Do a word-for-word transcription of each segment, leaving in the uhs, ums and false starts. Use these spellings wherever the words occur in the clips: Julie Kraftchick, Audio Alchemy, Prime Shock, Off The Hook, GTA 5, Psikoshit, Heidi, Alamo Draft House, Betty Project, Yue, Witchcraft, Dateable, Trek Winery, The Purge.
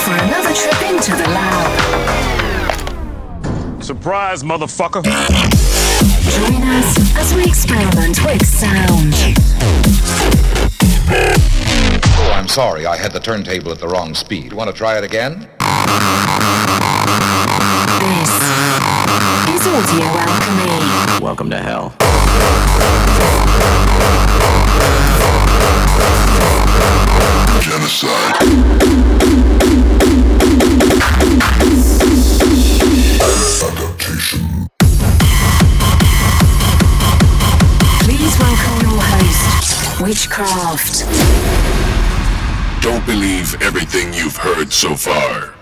for another trip into the lab. Surprise, motherfucker! Join us as we experiment with sound. Oh, I'm sorry, I had the turntable at the wrong speed. Want to try it again? This is Audio Alchemy. Welcome to hell. Genocide. Adaptation. Please welcome your host, Witchcraft. Don't believe everything you've heard so far.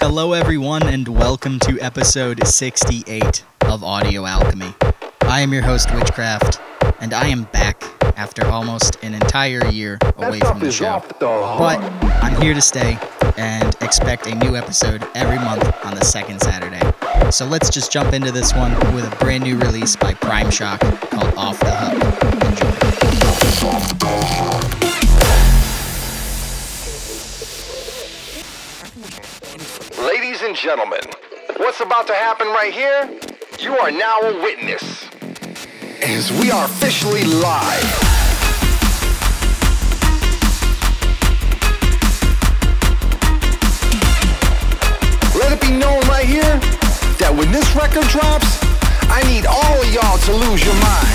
Hello everyone and welcome to episode sixty-eight of Audio Alchemy. I am your host, Witchcraft, and I am back after almost an entire year away from the show. But I'm here to stay and expect a new episode every month on the second Saturday. So let's just jump into this one with a brand new release by Prime Shock called Off The Hook. Enjoy. Ladies and gentlemen, what's about to happen right here? You are now a witness, as we are officially live. Let it be known right here that when this record drops, I need all of y'all to lose your mind.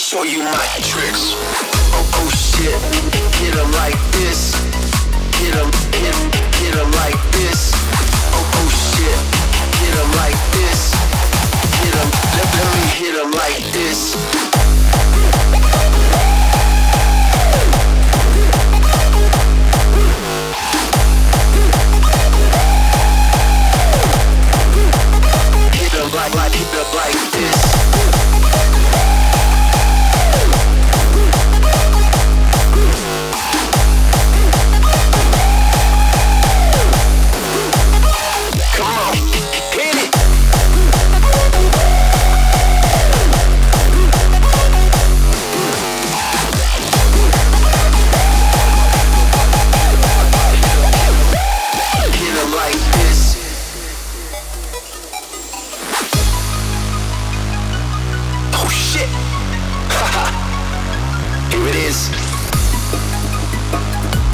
show you my tricks. Oh, oh shit, hit him like this. Hit him, hit him, hit him like this. Oh, oh shit, hit him like this. Hit him, let, let me hit him like this. Like, like, hit up like this. Come on, hit it. Hit up like this. Here it is.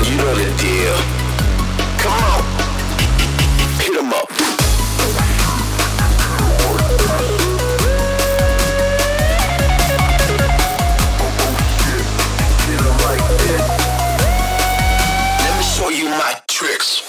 You know the deal. Come on. Hit 'em up. Hit 'em like this. Let me show you my tricks.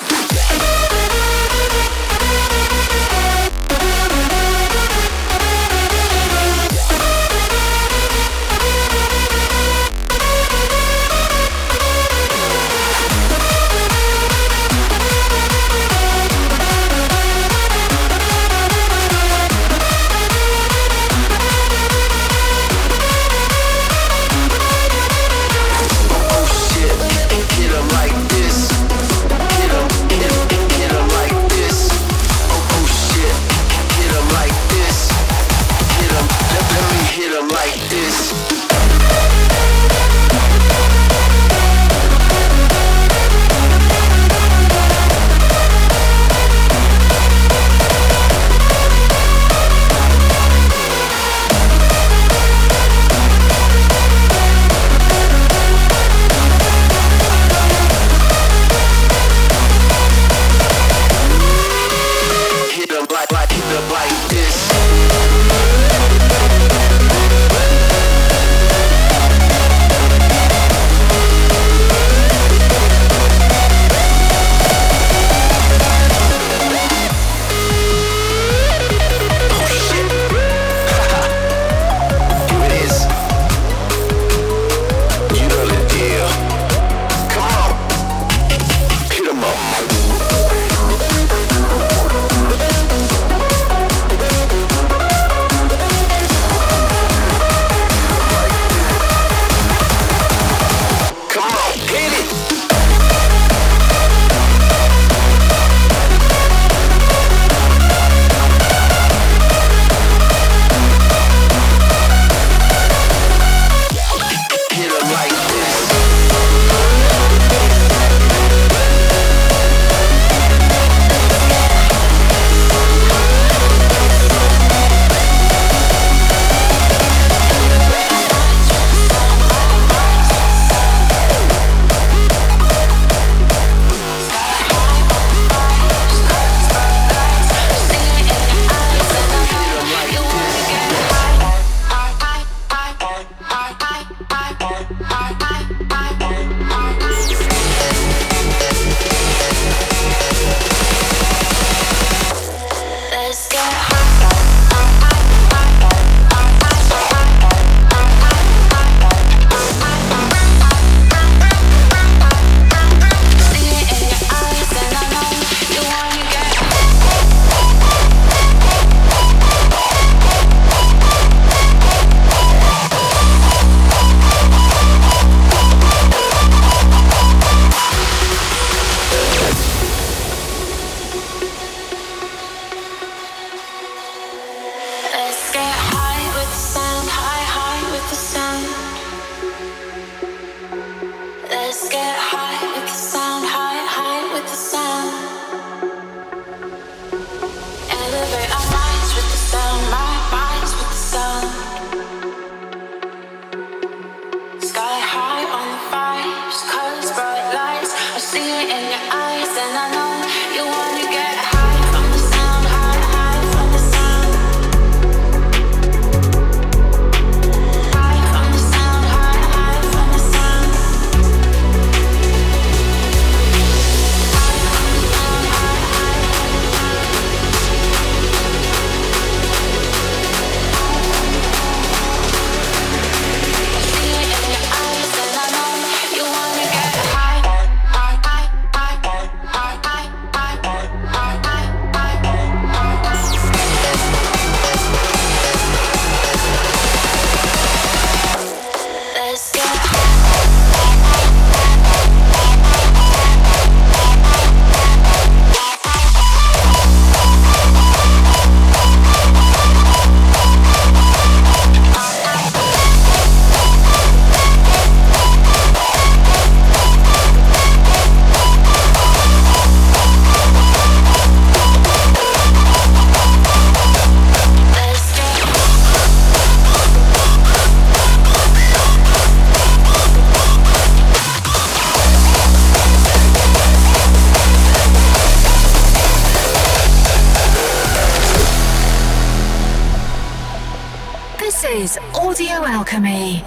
Audio Alchemy.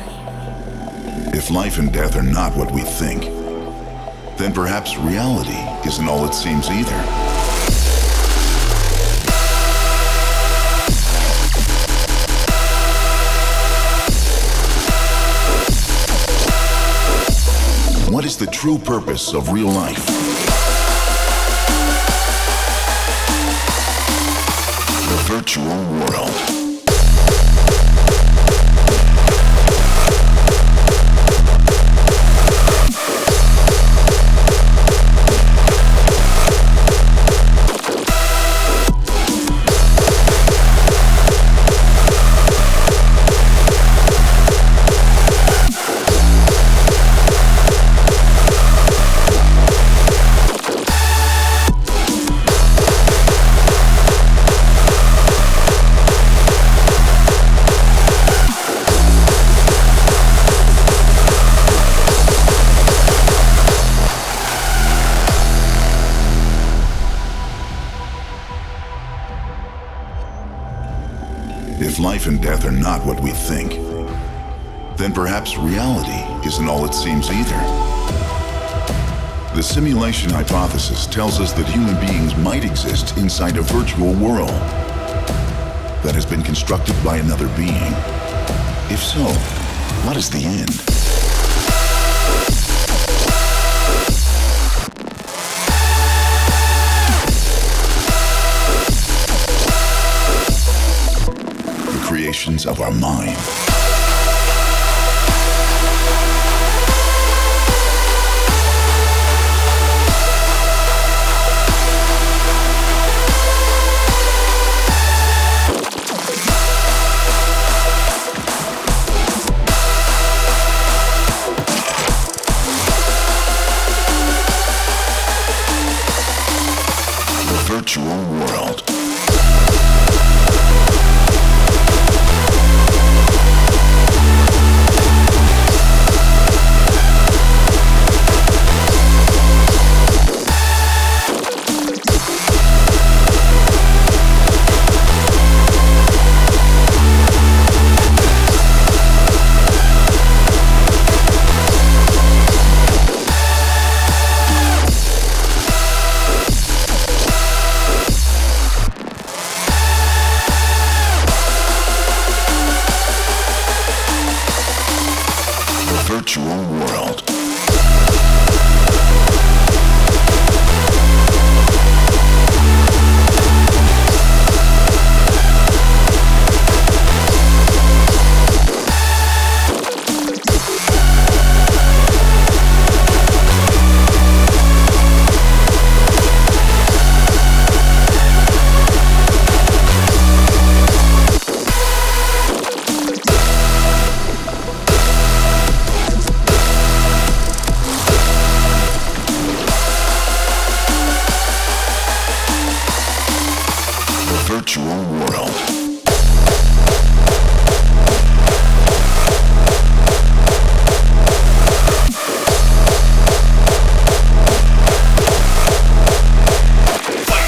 If life and death are not what we think, then perhaps reality isn't all it seems either. What is the true purpose of real life? The virtual world. If life and death are not what we think, then perhaps reality isn't all it seems either. The simulation hypothesis tells us that human beings might exist inside a virtual world that has been constructed by another being. If so, what is the end? Creations of our mind. The virtual world. Virtual world. Virtual world. What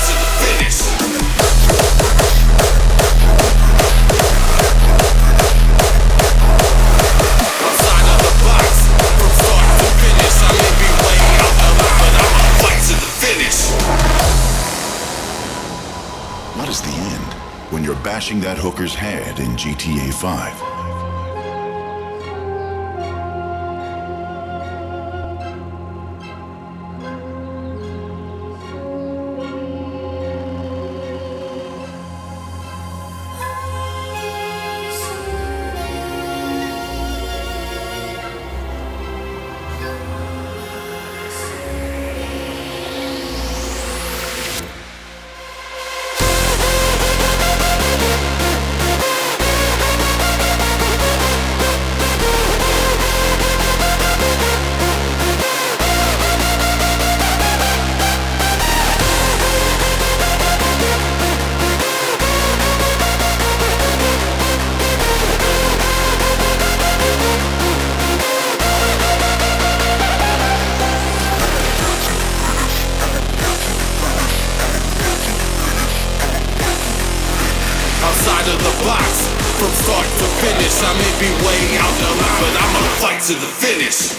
is the end when you're bashing that hooker's head in G T A five? I may be way out the line, but I'ma fight to the finish.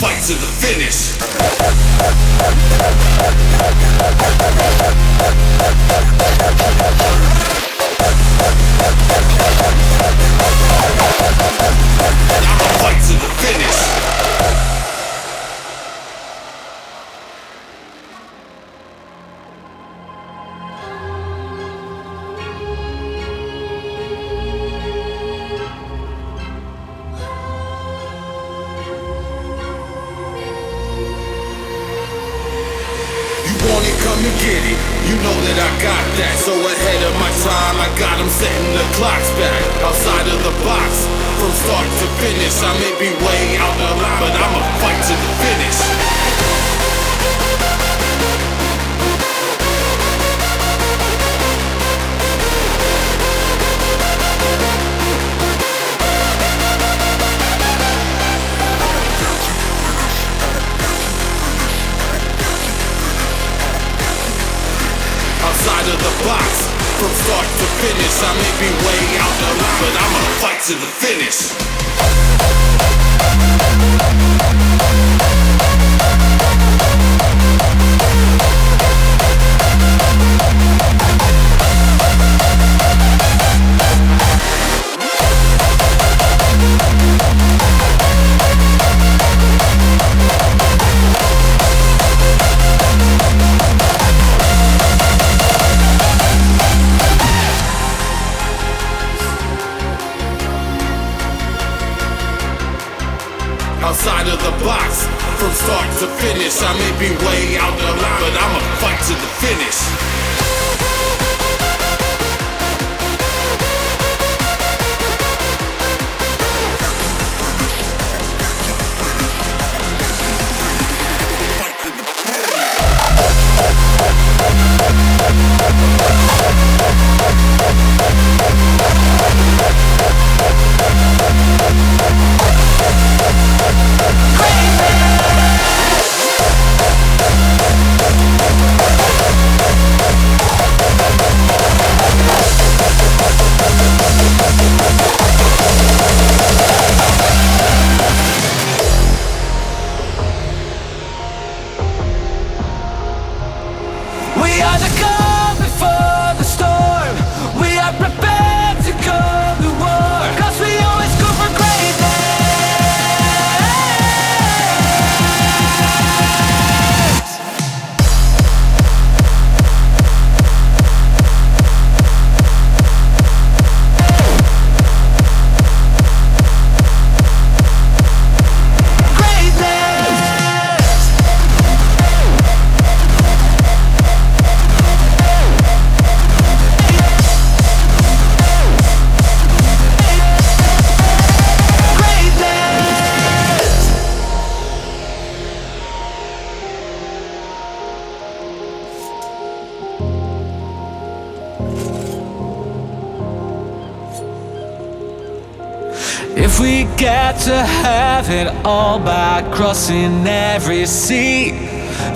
Fight to the finish. I'ma fight to the finish. To have it all by crossing every sea,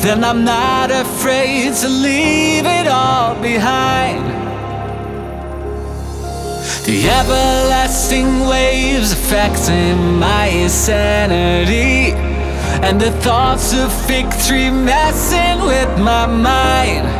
then I'm not afraid to leave it all behind. The everlasting waves affecting my insanity, and the thoughts of victory messing with my mind.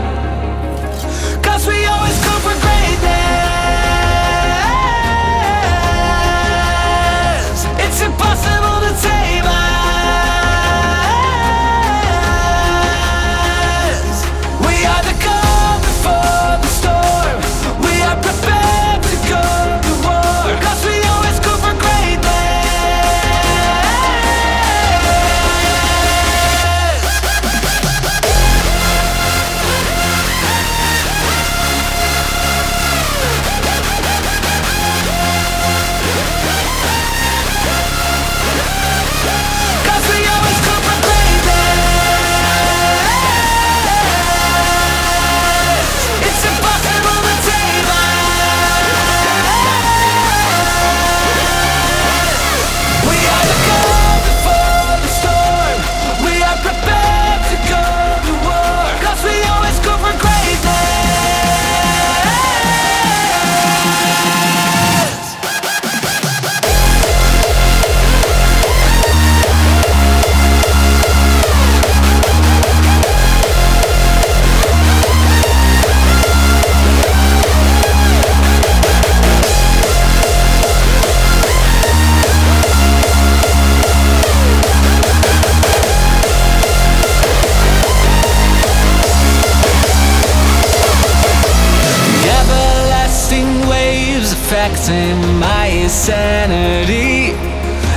protecting my insanity,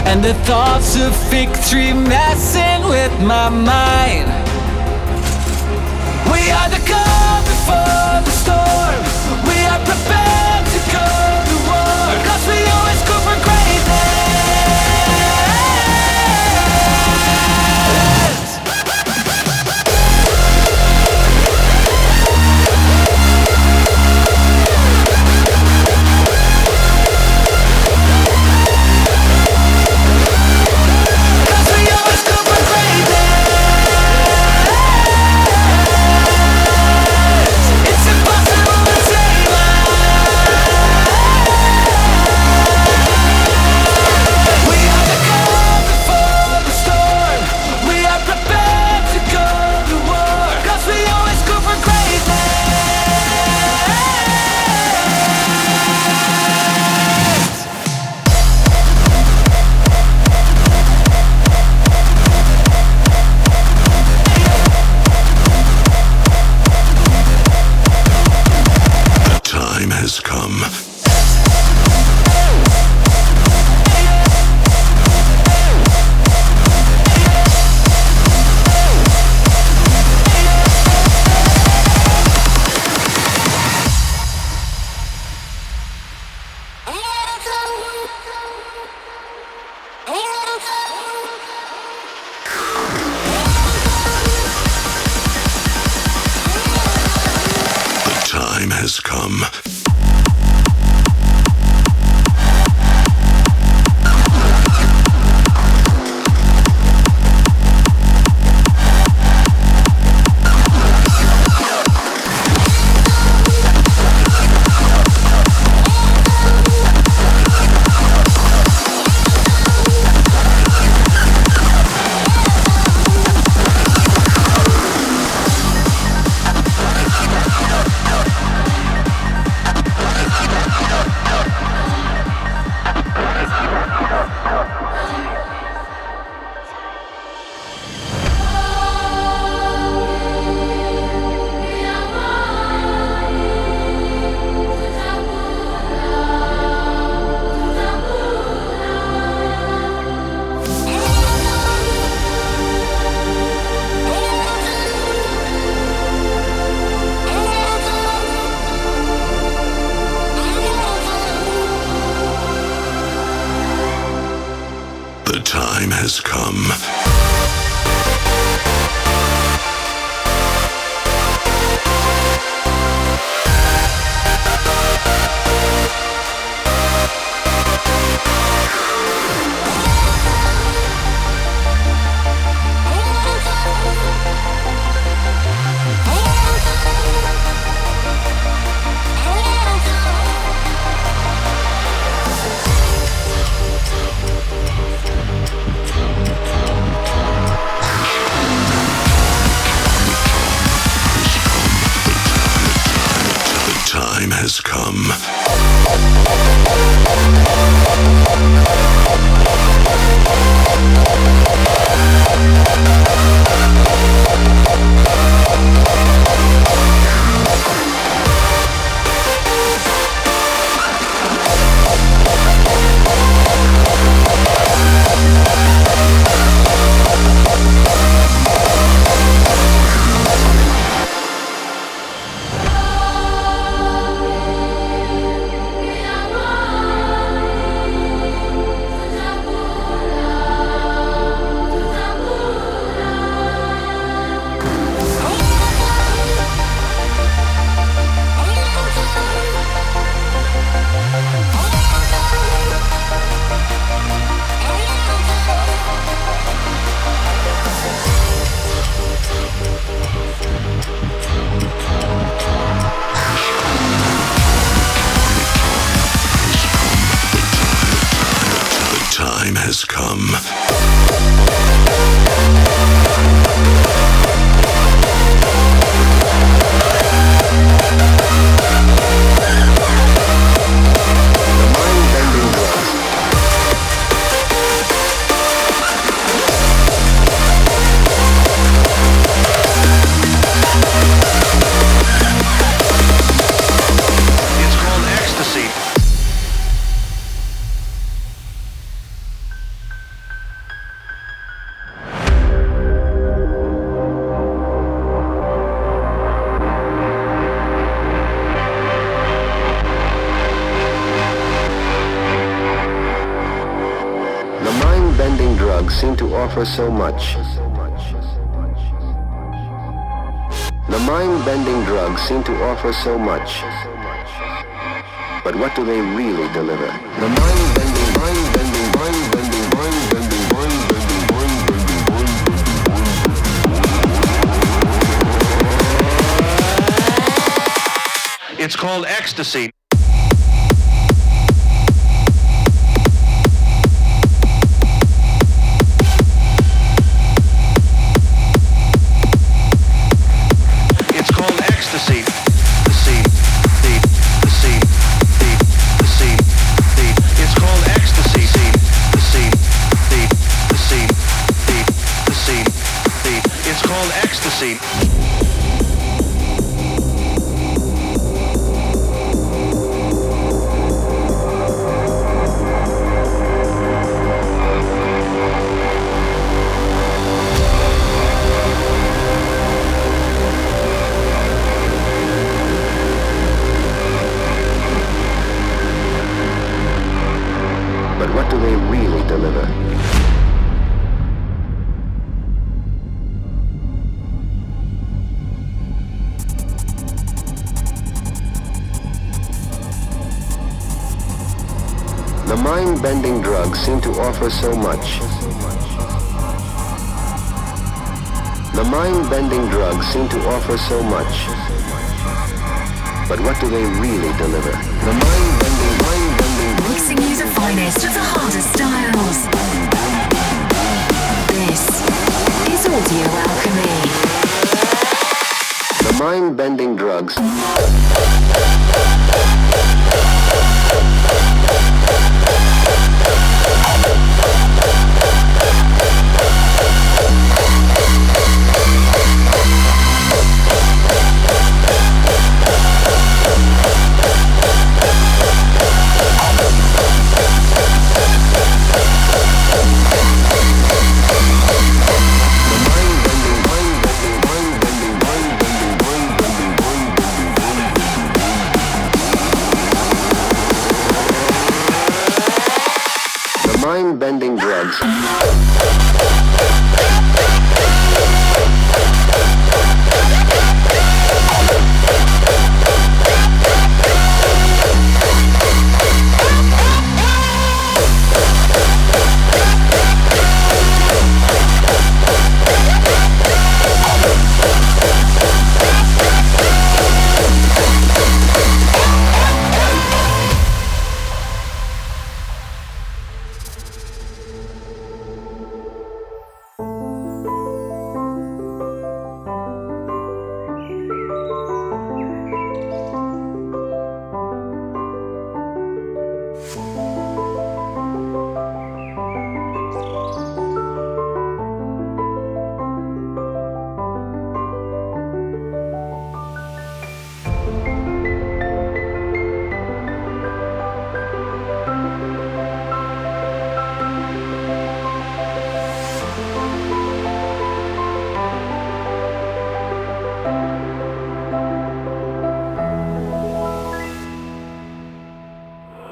and the thoughts of victory messing with my mind. We are the calm before the storm. We are prepared to go to war, 'cause we always go for to offer so much. The mind-bending drugs seem to offer so much. But what do they really deliver? The mind-bending, mind-bending, mind-bending, mind-bending, mind-bending, mind-bending, mind-bending. It's called ecstasy. Mind-bending drugs seem to offer so much. The mind-bending drugs seem to offer so much. But what do they really deliver? The mind-bending, mind-bending... Mixing you the finest of the hardest styles. This is Audio Alchemy. The mind-bending drugs... Mind-bending drugs.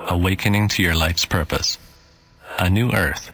Awakening to your life's purpose. A new earth.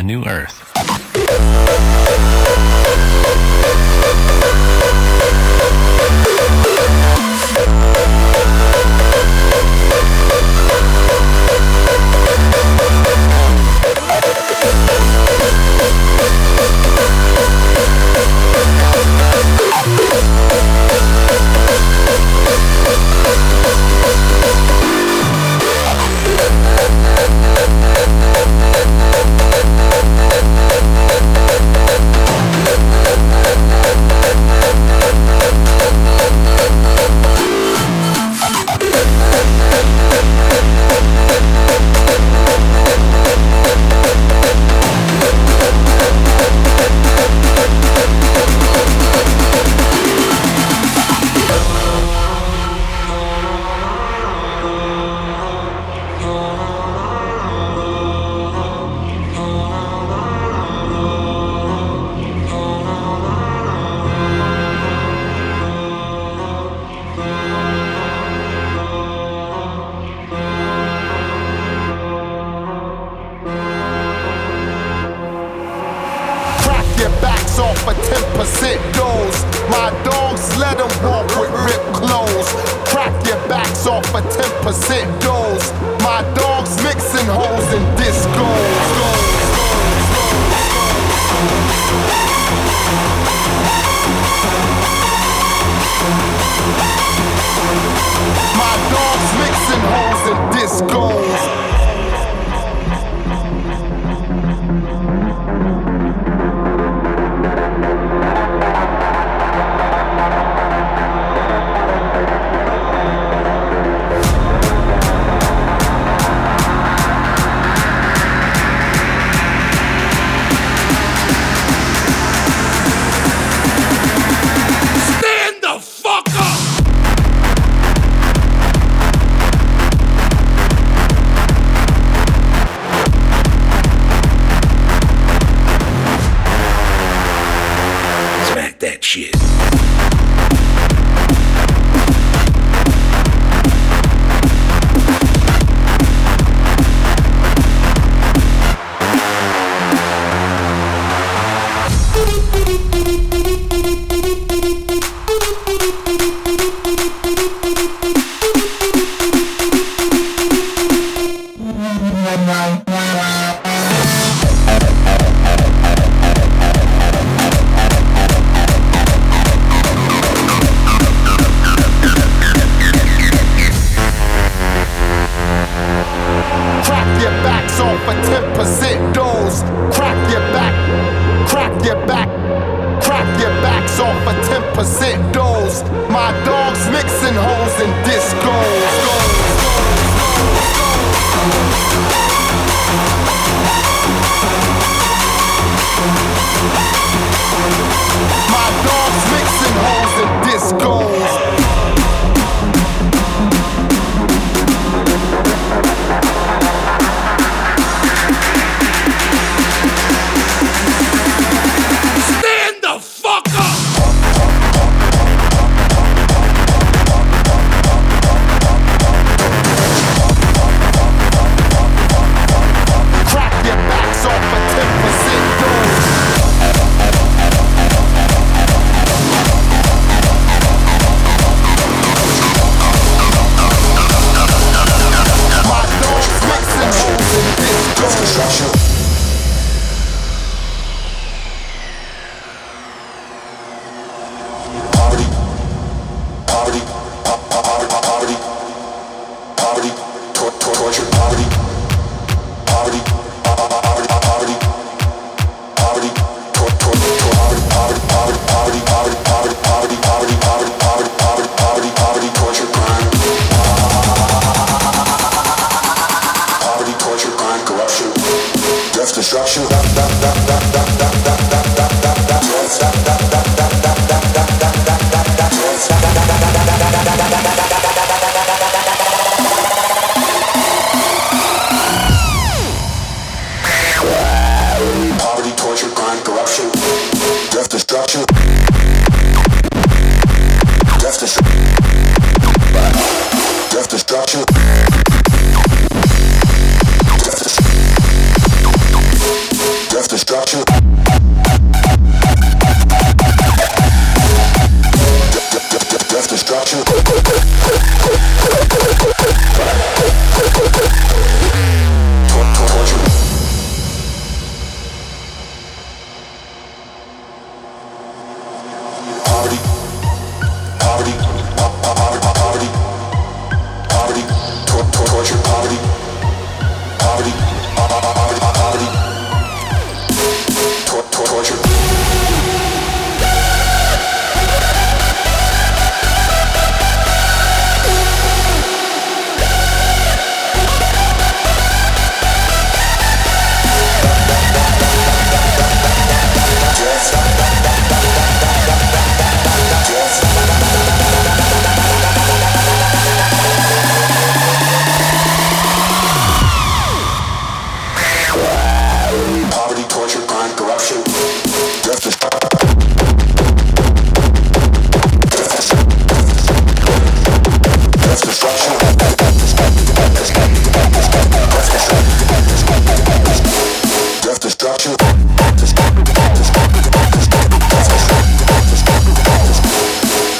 New earth. New earth. let them walk with ripped clothes. Crack your backs off for ten percent dose. My dogs mixing hoes and discos. My dogs mixing hoes and discos.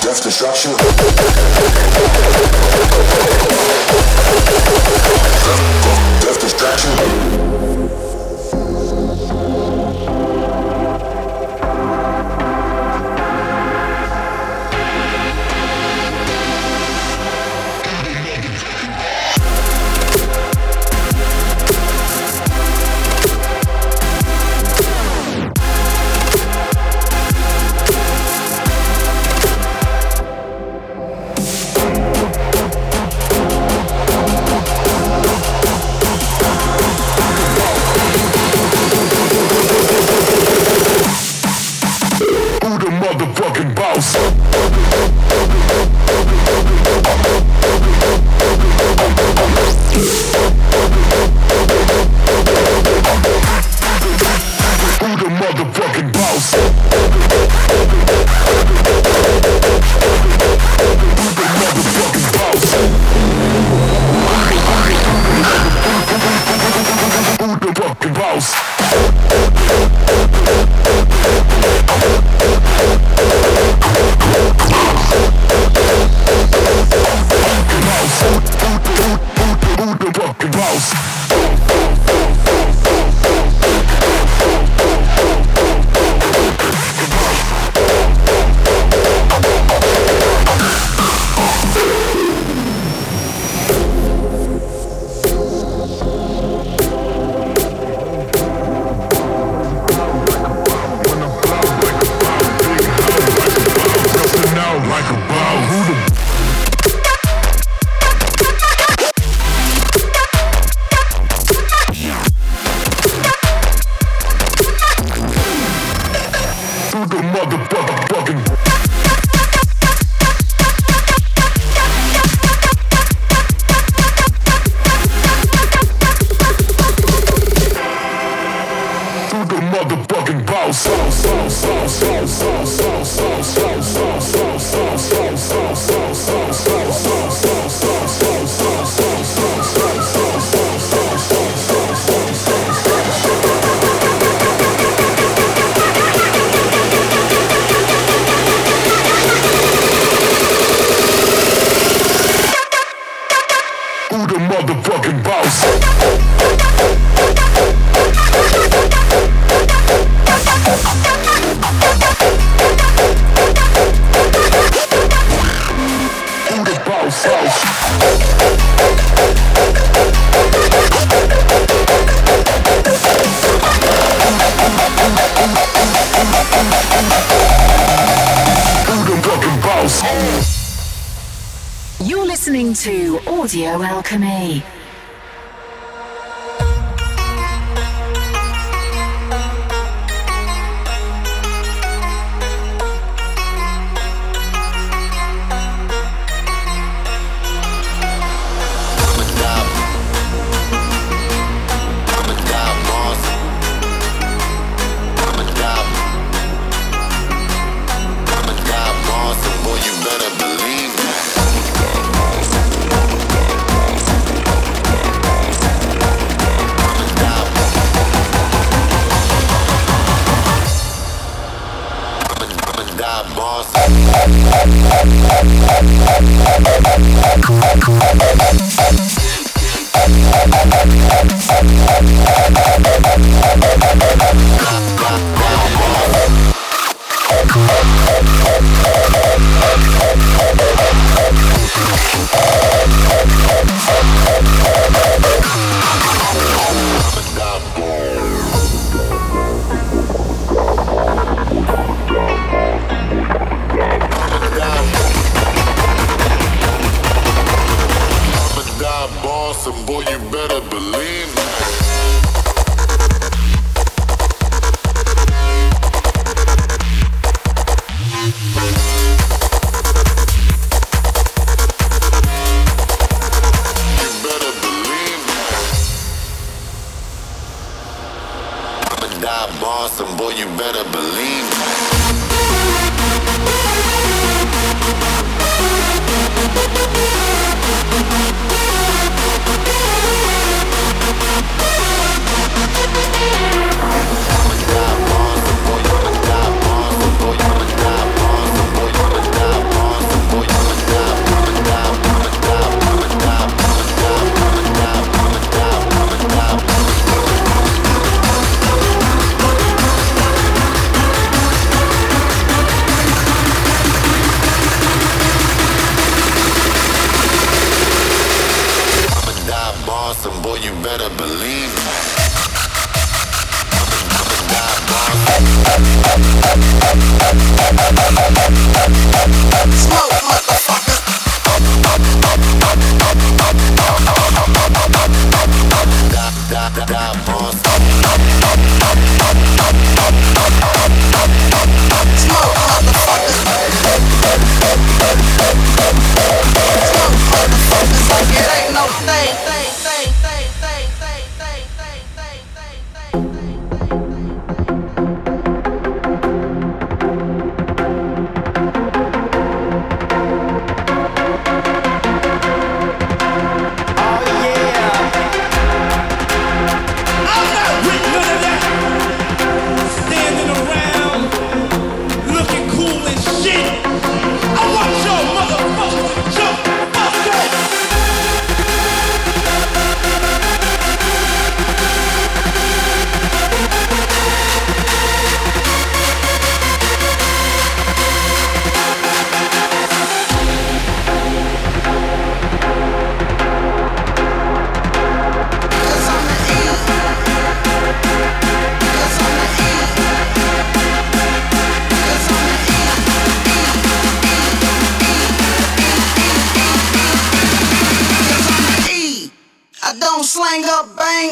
Self-destruction. Self-destruction. To Audio Alchemy. you better believe me. Smoke, motherfucker. Smoke,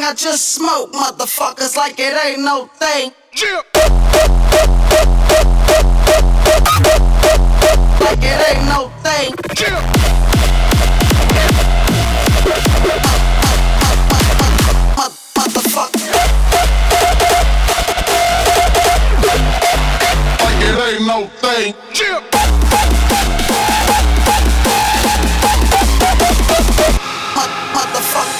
I just smoke motherfuckers like it ain't no thing. Yeah. Like it ain't no thing. Yeah. Motherfucker. Like it ain't no thing. Yeah. Motherfucker.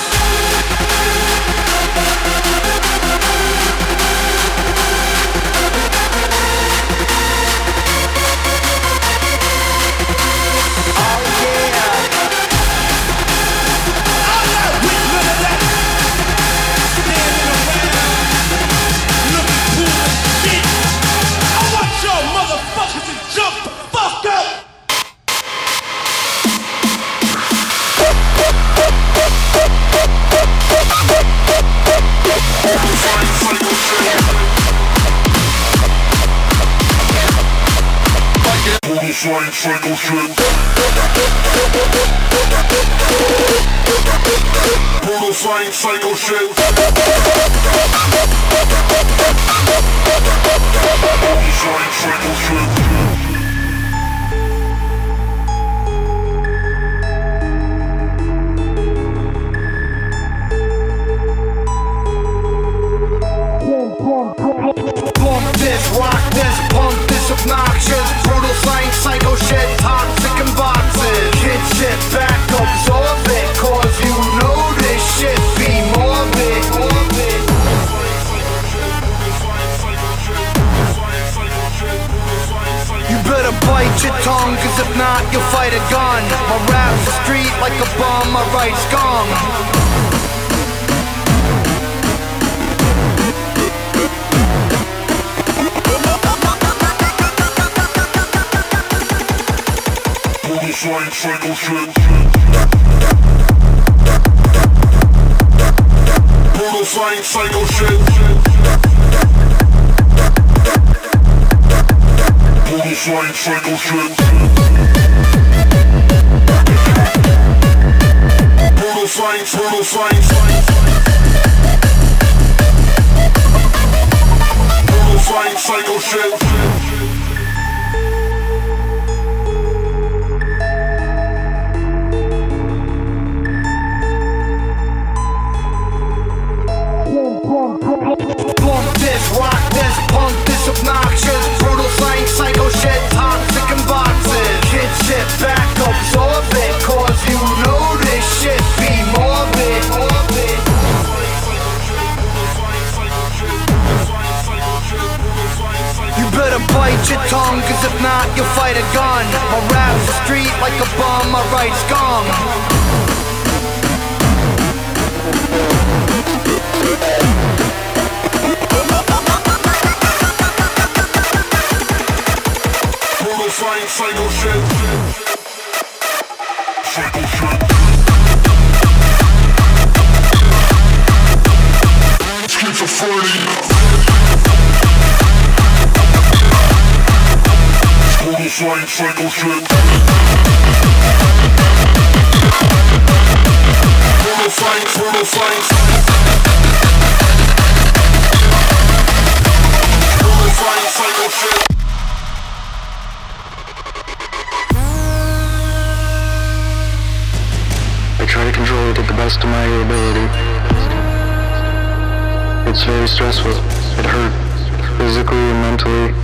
Flying cycle shit. Brutal flying cycle shit. Brutal flying cycle shit. Pump this, rock this, pump this obnoxious, brutal slang, psycho shit, toxic and boxes. Kid shit, back absorb it, cause you know this shit be morbid. You better bite your tongue, cause if not you'll fight a gun. My rap's a street like a bomb, my right's gone. Flying cycle shit. Brutal flying cycle shit. Brutal flying cycle shit. Brutal flying, brutal flying, flying. Brutal flying cycle shit. Pump this, rock this, pump this obnoxious, brutal slang, psycho shit, toxic and boxes. Kid shit, back absorb it, cause you know this shit be morbid. You better bite your tongue, cause if not you'll fight a gun. My rap's a street like a bomb, my right's gone. Flying cycle shit. Cycle shit. Psycho Trip. Brutal fights, brutal fights. Brutal fights, Psycho Trip. I try to control it at the best of my ability. It's very stressful. It hurt, physically and mentally.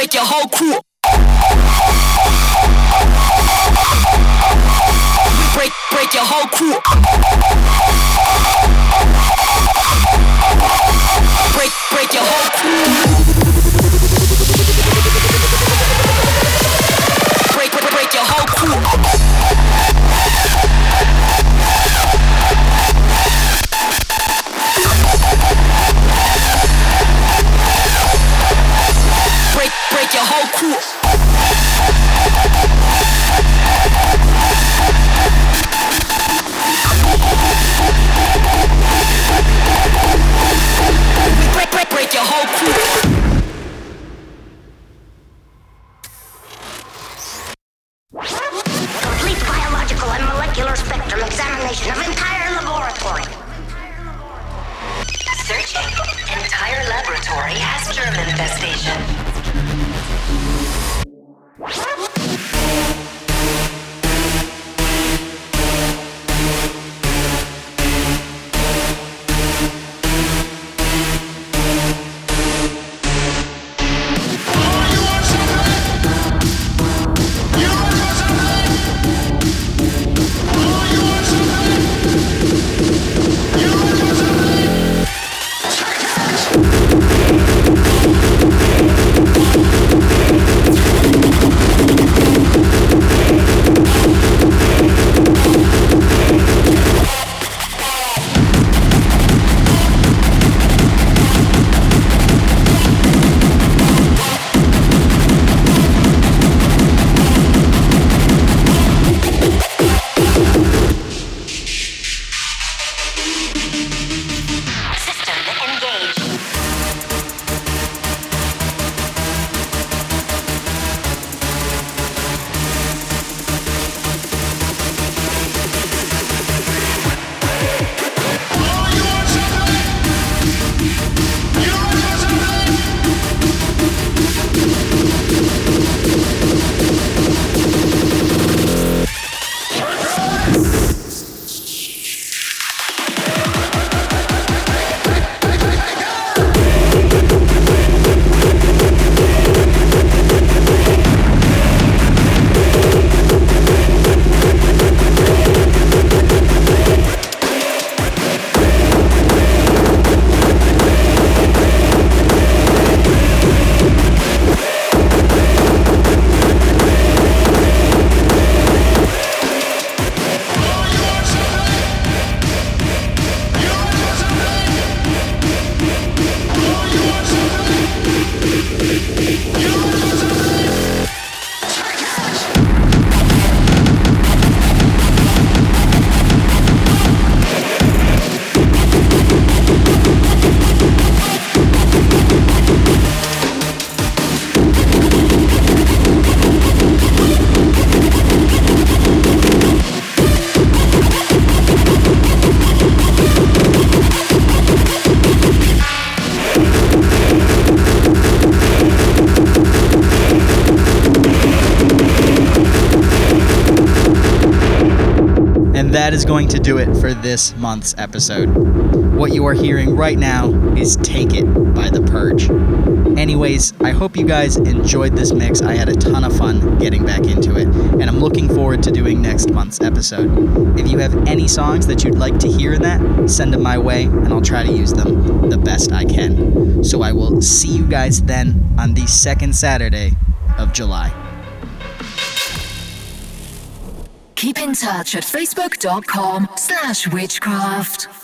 break your whole crew. Break, break your whole crew. Break, break your whole crew. Break, break, break your whole crew. Break, break your whole crew. Break, break, break your whole crew. Complete biological and molecular spectrum examination of entire laboratory. Searching. Entire laboratory has germ infestation. That is going to do it for this month's episode. What you are hearing right now is Take It by The Purge. Anyways, I hope you guys enjoyed this mix. I had a ton of fun getting back into it, and I'm looking forward to doing next month's episode. If you have any songs that you'd like to hear in that, send them my way, and I'll try to use them the best I can. So I will see you guys then on the second Saturday of July. Keep in touch at facebook dot com slash witchcraft.